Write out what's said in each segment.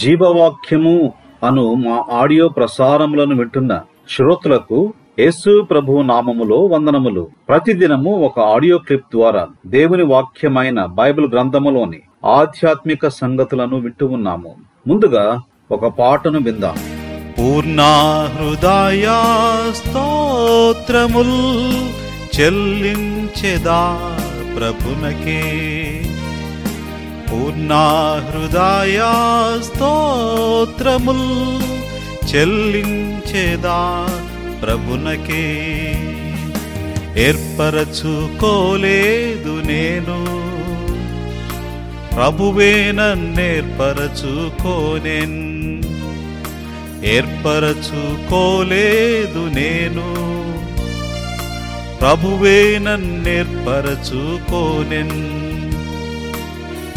జీవవాక్యము అను మా ఆడియో ప్రసారములను వింటున్న శ్రోతలకు యేసు ప్రభు నామములో వందనములు. ప్రతిదినము ఒక ఆడియో క్లిప్ ద్వారా దేవుని వాక్యమైన బైబిల్ గ్రంథములోని ఆధ్యాత్మిక సంగతులను వింటూ ఉన్నాము. ముందుగా ఒక పాటను విందాం. పూర్ణ హృదయ స్తోత్రముల్ చెల్లించెదా ప్రభునకే, పూర్ణ హృదయ స్తోత్రముల్ చెల్లించెదా ప్రభునకే. ఏర్పరచుకోలేదు నేను, ప్రభువేనన్నేర్పరచుకోనెన్, ఏర్పరచుకోలేదు నేను, ప్రభువేనన్నేర్పరచుకోనెన్.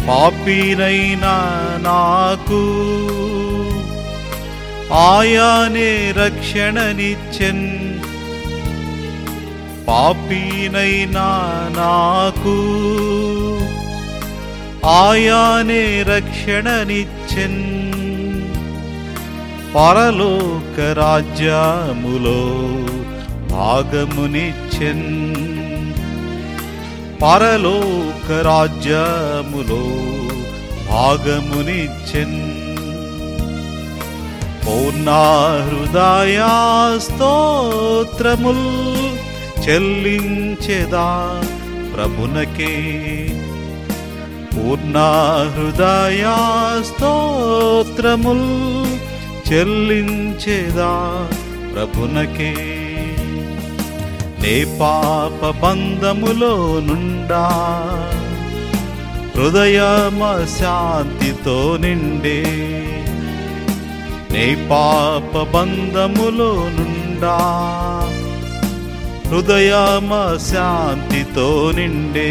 పాపినైనా నాకు ఆయానే రక్షణనిచ్చెన్, పాపినైనా నాకు ఆయానే రక్షణనిచ్చెన్. పరలోక రాజ్యములో భాగమునిచ్చెన్, పరలోక రాజ్యములో భాగమునిచ్చెన్. పూర్ణ హృదయ స్తోత్రముల్ చెల్లించెదా ప్రభునకే, పూర్ణ హృదయ స్తోత్రముల్ చెల్లించెదా ప్రభునకే. నే పాప బంధములో నుండా హృదయమ శాంతితో నిండే, నే పాప బంధములో నుండా హృదయమ శాంతితో నిండే.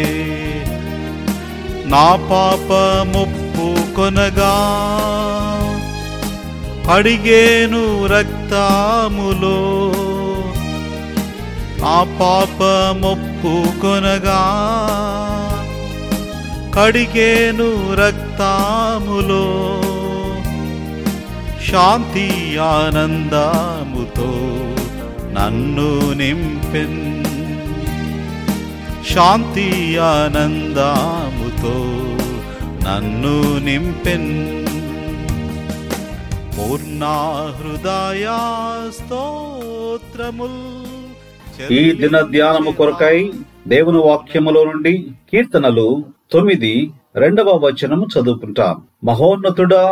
నా పాపముప్పు కొనగా అడిగేను రక్తములో, నా పాపమొప్పు కొనగా కడిగేను రక్తములో. శాంతి ఆనందముతో నన్ను నింపెన్, శాంతి ఆనందముతో నన్ను నింపెన్. ఈ దిన ధ్యానము కొరకై దేవుని వాక్యములో నుండి కీర్తనలు 9:2 చదువుకుంటాం. మహోన్నతుడా,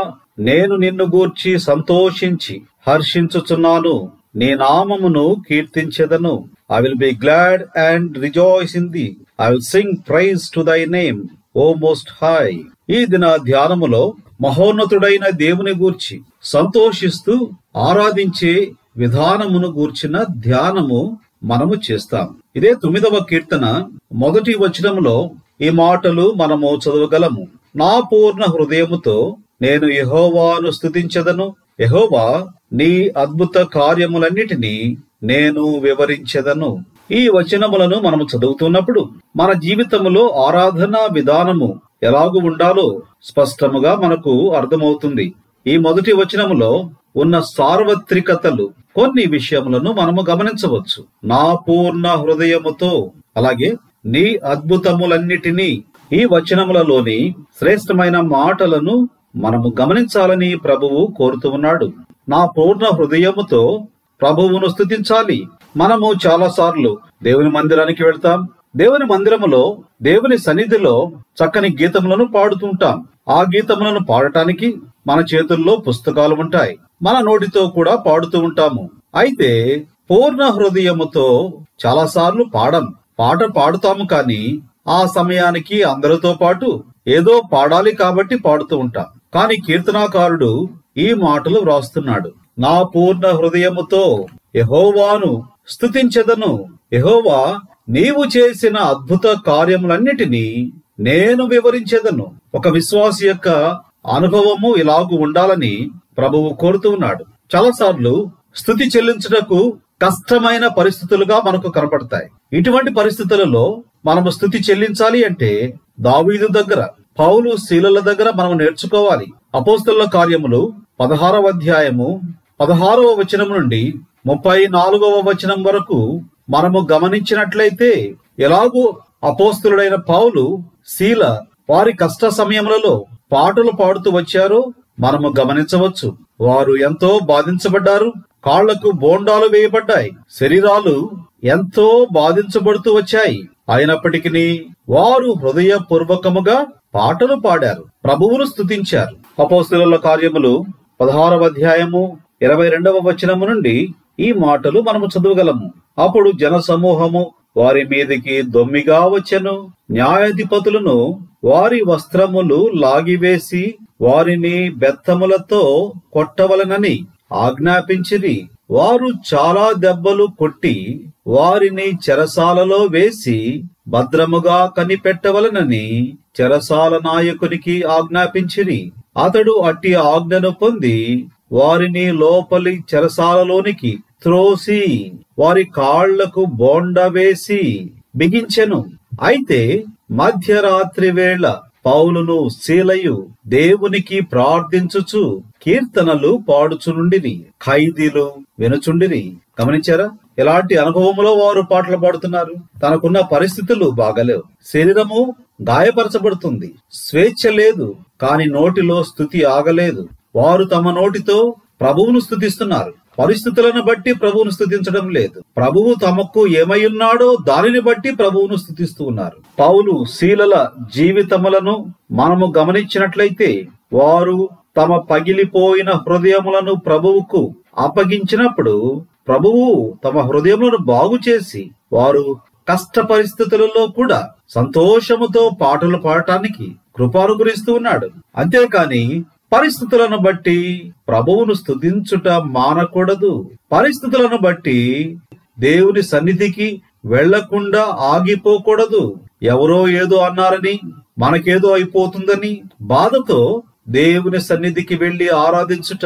నేను నిన్ను గూర్చి సంతోషించి హర్షించుచున్నాను, నీ నామమును కీర్తించెదను. I will be glad and rejoice in thee. I will sing praise to thy name, O Most High. ఈ దిన ధ్యానములో మహోన్నతుడైన దేవుని గూర్చి సంతోషిస్తూ ఆరాధించే విధానమును గూర్చిన ధ్యానము మనము చేస్తాం. ఇదే 9వ కీర్తన 1 వచనంలో ఈ మాటలు మనము చదవగలము. నా పూర్ణ హృదయముతో నేను యెహోవాను స్తుతించెదను, యెహోవా నీ అద్భుత కార్యములన్నిటినీ నేను వివరించెదను. ఈ వచనములను మనము చదువుతున్నప్పుడు మన జీవితములో ఆరాధనా విధానము ఎలాగూ ఉండాలో స్పష్టముగా మనకు అర్థమవుతుంది. ఈ 1వ వచనములో ఉన్న సార్వత్రికతలు కొన్ని విషయములను మనము గమనించవచ్చు. నా పూర్ణ హృదయముతో, అలాగే నీ అద్భుతములన్నిటినీ, ఈ వచనములలోని శ్రేష్టమైన మాటలను మనము గమనించాలని ప్రభువు కోరుతూ ఉన్నాడు. నా పూర్ణ హృదయముతో ప్రభువును స్తుతించాలి. మనము చాలాసార్లు దేవుని మందిరానికి వెళ్తాం. దేవుని మందిరములో దేవుని సన్నిధిలో చక్కని గీతములను పాడుతుంటాం. ఆ గీతములను పాడటానికి మన చేతుల్లో పుస్తకాలు ఉంటాయి, మన నోటితో కూడా పాడుతూ ఉంటాము. అయితే పూర్ణ హృదయముతో చాలాసార్లు పాడం. పాట పాడుతాము కానీ ఆ సమయానికి అందరితో పాటు ఏదో పాడాలి కాబట్టి పాడుతూ ఉంటాం. కానీ కీర్తనాకారుడు ఈ మాటలు వ్రాస్తున్నాడు. నా పూర్ణ హృదయముతో యెహోవాను స్తుతించెదను, యెహోవా నీవు చేసిన అద్భుత కార్యములన్నిటినీ నేను వివరించెదను. ఒక విశ్వాసి యొక్క అనుభవము ఇలాగూ ఉండాలని ప్రభువు కోరుతూ ఉన్నాడు. చాలాసార్లు స్తుతి చెల్లించుటకు కష్టమైన పరిస్థితులుగా మనకు కనపడతాయి. ఇటువంటి పరిస్థితులలో మనము స్తుతి చెల్లించాలి అంటే దావీదు దగ్గర, పౌలు శీలల దగ్గర మనం నేర్చుకోవాలి. అపోస్తలుల కార్యములు 16వ అధ్యాయము 16వ వచనం నుండి 34వ వచనం వరకు మనము గమనించినట్లయితే, ఎలాగూ అపోస్తలుడైన పౌలు, శీల వారి కష్ట సమయములలో పాటలు పాడుతూ వచ్చారో మనము గమనించవచ్చు. వారు ఎంతో బాధించబడ్డారు. కాళ్లకు బోండాలు వేయబడ్డాయి. శరీరాలు ఎంతో బాధించబడుతూ వచ్చాయి. అయినప్పటికీ వారు హృదయపూర్వకముగా పాటలు పాడారు, ప్రభువును స్తుతించారు. అపోస్తలుల కార్యములు 16వ అధ్యాయము 22వ వచనము నుండి ఈ మాటలు మనము చదవగలము. అప్పుడు జన సమూహము వారి మీదికి దొమ్మిగా వచ్చెను. న్యాయాధిపతులను వారి వస్త్రములు లాగివేసి వారిని బెత్తములతో కొట్టవలనని ఆజ్ఞాపించిరి. వారు చాలా దెబ్బలు కొట్టి వారిని చెరసాలలో వేసి భద్రముగా కనిపెట్టవలనని చెరసాల నాయకునికి ఆజ్ఞాపించిరి. అతడు అట్టి ఆజ్ఞను పొంది వారిని లోపలి చెరసాలలోనికి త్రోసి వారి కాళ్లకు బోండ వేసి బిగించెను. అయితే మధ్యరాత్రి వేళ పౌలును శీలయు దేవునికి ప్రార్థించుచు కీర్తనలు పాడుచునుండిరి. ఖైదీలు వినుచుండిరి. గమనించారా? ఎలాంటి అనుభవములో వారు పాటలు పాడుతున్నారు. తనకున్న పరిస్థితులు బాగలేవు. శరీరము గాయపరచబడుతుంది. స్వేచ్ఛ లేదు, కాని నోటిలో స్తుతి ఆగలేదు. వారు తమ నోటితో ప్రభువును స్తుతిస్తున్నారు. పరిస్థితులను బట్టి ప్రభువును స్తుతించడం లేదు. ప్రభువు తమకు ఏమయ్యున్నాడో దానిని బట్టి ప్రభువును స్తుతిస్తూ ఉన్నారు. పౌలు, శీలల జీవితములను మనము గమనించినట్లయితే, వారు తమ పగిలిపోయిన హృదయములను ప్రభువుకు అప్పగించినప్పుడు ప్రభువు తమ హృదయములను బాగు చేసి వారు కష్ట పరిస్థితులలో కూడా సంతోషముతో పాటలు పాడటానికి కృపానుగ్రహిస్తూ ఉన్నాడు. అంతేకాని పరిస్థితులను బట్టి ప్రభువును స్తుతించుట మానకూడదు. పరిస్థితులను బట్టి దేవుని సన్నిధికి వెళ్లకుండా ఆగిపోకూడదు. ఎవరో ఏదో అన్నారని, మనకేదో అయిపోతుందని బాధతో దేవుని సన్నిధికి వెళ్లి ఆరాధించుట,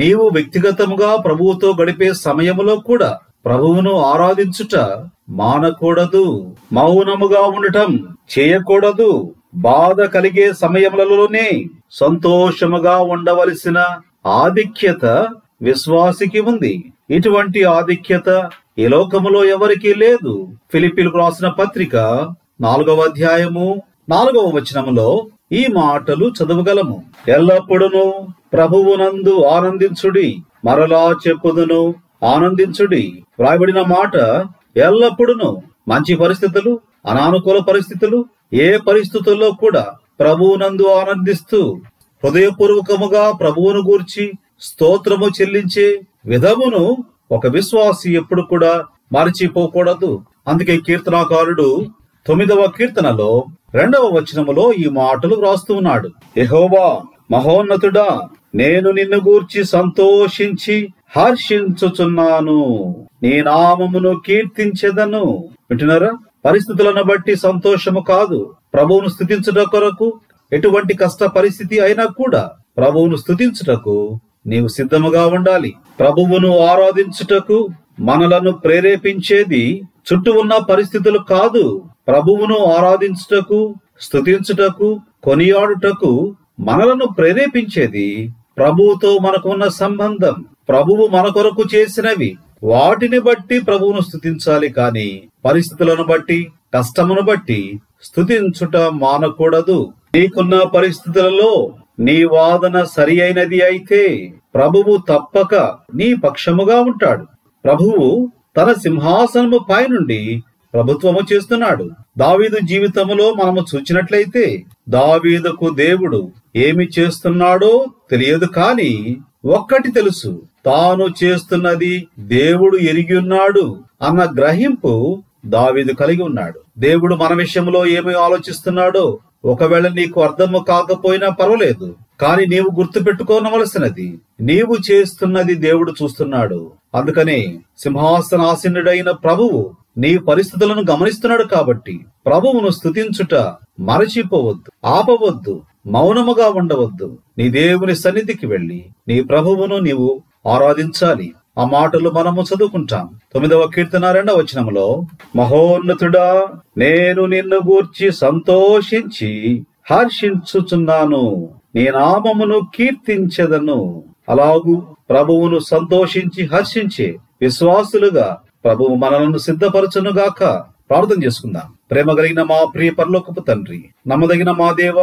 నీవు వ్యక్తిగతముగా ప్రభువుతో గడిపే సమయములో కూడా ప్రభువును ఆరాధించుట మానకూడదు. మౌనముగా ఉండటం చేయకూడదు. బాధ కలిగే సమయములలోనే సంతోషముగా ఉండవలసిన ఆధిక్యత విశ్వాసికి ఉంది. ఇటువంటి ఆధిక్యత ఈ లోకములో ఎవరికీ లేదు. ఫిలిప్పీయులకు రాసిన పత్రిక 4వ అధ్యాయము 4వ వచనములో ఈ మాటలు చదవగలము. ఎల్లప్పుడూ ప్రభువునందు ఆనందించుడి, మరలా చెప్పుదును ఆనందించుడి. వ్రాయబడిన మాట ఎల్లప్పుడూ. మంచి పరిస్థితులు, అనానుకూల పరిస్థితులు, ఏ పరిస్థితుల్లో కూడా ప్రభువునందు ఆనందిస్తూ హృదయపూర్వకముగా ప్రభువును గూర్చి స్తోత్రము చెల్లించే విధమును ఒక విశ్వాసి ఎప్పుడు కూడా మరచిపోకూడదు. అందుకే కీర్తనాకారుడు 9వ కీర్తనలో 2వ వచనములో ఈ మాటలు వ్రాస్తూ ఉన్నాడు. యెహోవా మహోన్నతుడా, నేను నిన్ను గూర్చి సంతోషించి హర్షించుచున్నాను, నీ నామమును కీర్తించెదను. వింటున్నారా? పరిస్థితులను బట్టి సంతోషము కాదు. ప్రభువును స్తుతించుట కొరకు ఎటువంటి కష్ట పరిస్థితి అయినా కూడా ప్రభువును స్తుతించుటకు నీవు సిద్ధముగా ఉండాలి. ప్రభువును ఆరాధించుటకు మనలను ప్రేరేపించేది చుట్టూ ఉన్న పరిస్థితులు కాదు. ప్రభువును ఆరాధించుటకు, స్తుతించుటకు, కొనియాడుటకు మనలను ప్రేరేపించేది ప్రభువుతో మనకున్న సంబంధం, ప్రభువు మన కొరకు చేసినవి. వాటిని బట్టి ప్రభువును స్తుతించాలి. కాని పరిస్థితులను బట్టి, కష్టమును బట్టి స్తుతించుట మానకూడదు. నీకున్న పరిస్థితులలో నీ వాదన సరి అయినది అయితే ప్రభువు తప్పక నీ పక్షముగా ఉంటాడు. ప్రభువు తన సింహాసనము పై నుండి ప్రభుత్వము చేస్తున్నాడు. దావీదు జీవితములో మనము చూచినట్లయితే, దావీదుకు దేవుడు ఏమి చేస్తున్నాడో తెలియదు, కాని ఒక్కటి తెలుసు, తాను చేస్తున్నది దేవుడు ఎరిగి ఉన్నాడు అన్న గ్రహింపు దావీదు కలిగి ఉన్నాడు. దేవుడు మన విషయంలో ఏమి ఆలోచిస్తున్నాడో ఒకవేళ నీకు అర్థము కాకపోయినా పర్వాలేదు, కాని నీవు గుర్తు పెట్టుకోనవలసినది, నీవు చేస్తున్నది దేవుడు చూస్తున్నాడు. అందుకనే సింహాసనాసీనుడైన ప్రభువు నీ పరిస్థితులను గమనిస్తున్నాడు. కాబట్టి ప్రభువును స్తుతించుట మరచిపోవద్దు, ఆపవద్దు, మౌనముగా ఉండవద్దు. నీ దేవుని సన్నిధికి వెళ్లి నీ ప్రభువును నీవు ఆరాధించాలి. ఆ మాటలు మనము చదువుకుంటాం. 9వ కీర్తన 2వ వచనములో మహోన్నతుడా, నేను నిన్ను గూర్చి సంతోషించి హర్షించుచున్నాను, నీ నామమును కీర్తించెదను. అలాగూ ప్రభువును సంతోషించి హర్షించి విశ్వాసులుగా ప్రభువు మనలను సిద్ధపరచునుగాక. ప్రార్థన చేసుకుందాం. ప్రేమ కలిగిన మా ప్రియ పరలోకపు తండ్రి, నమ్మదగిన మా దేవ,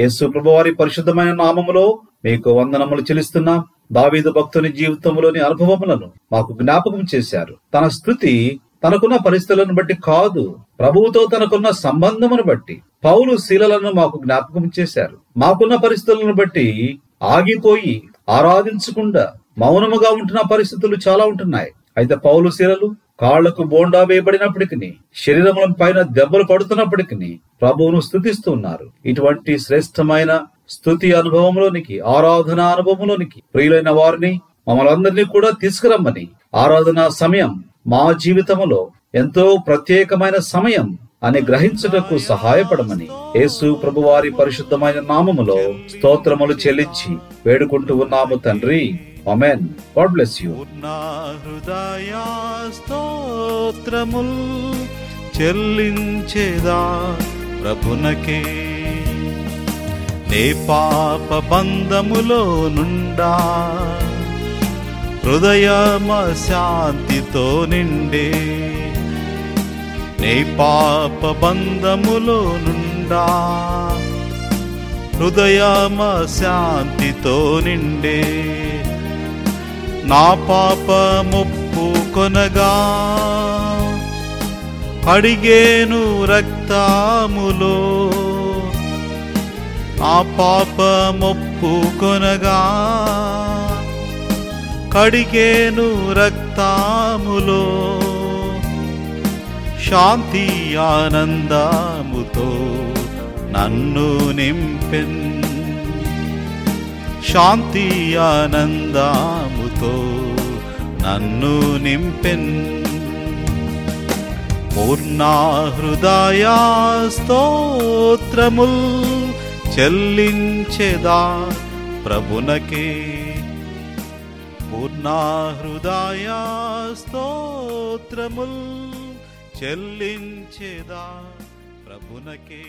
యేసు ప్రభు వారి పరిశుద్ధమైన నామములో మీకు వందనములు చెల్లిస్తున్నాం. దావీదు భక్తుని జీవితంలోని అనుభవములను మాకు జ్ఞాపకం చేశారు. తన స్తుతి తనకున్న పరిస్థితులను బట్టి కాదు, ప్రభువుతో తనకున్న సంబంధమును బట్టి. పౌలు శీలలను మాకు జ్ఞాపకం చేశారు. మాకున్న పరిస్థితులను బట్టి ఆగిపోయి ఆరాధించకుండా మౌనముగా ఉంటున్న పరిస్థితులు చాలా ఉంటున్నాయి. అయితే పౌలు శీలలు కాళ్లకు బోండా వేయబడినప్పటికీ, శరీరముల పైన దెబ్బలు పడుతున్నప్పటికీ ప్రభువును స్తుతిస్తున్నారు. ఇటువంటి శ్రేష్టమైన స్తుతి అనుభవంలోనికి, ఆరాధన అనుభవంలోనికి ప్రియులైన వారిని మమ్మల్ని అందరినీ కూడా తీసుకురమ్మని, ఆరాధన సమయం మా జీవితంలో ఎంతో ప్రత్యేకమైన సమయం అని గ్రహించుటకు సహాయపడమని యేసు ప్రభు వారి పరిశుద్ధమైన నామములో స్తోత్రములు చెల్లించి వేడుకుంటూ ఉన్నాము తండ్రి. ఆమేన్. God bless you. నా హృదయ స్తోత్రముల్ చెల్లించేదా ప్రభునకే, నే పాప బంధములో నుండా హృదయమ శాంతితో నిండే, నీ పాప బంధములో నుండా హృదయమ శాంతితో నిండే, నా పాపమొప్పు కొనగా అడిగేను రక్తములో, నా పాపమొప్పు కొనగా కడిగేను రక్తములో, శాంతి ఆనందముతో నన్ను నింపెన్, శాంతి ఆనందముతో నన్ను నింపెన్, పూర్ణ హృదయ స్తోత్రముల్ చెల్లించెదా ప్రభునకే, పూర్ణ హృదయ స్తోత్రముల్ చెల్లించెదా ప్రభునకే.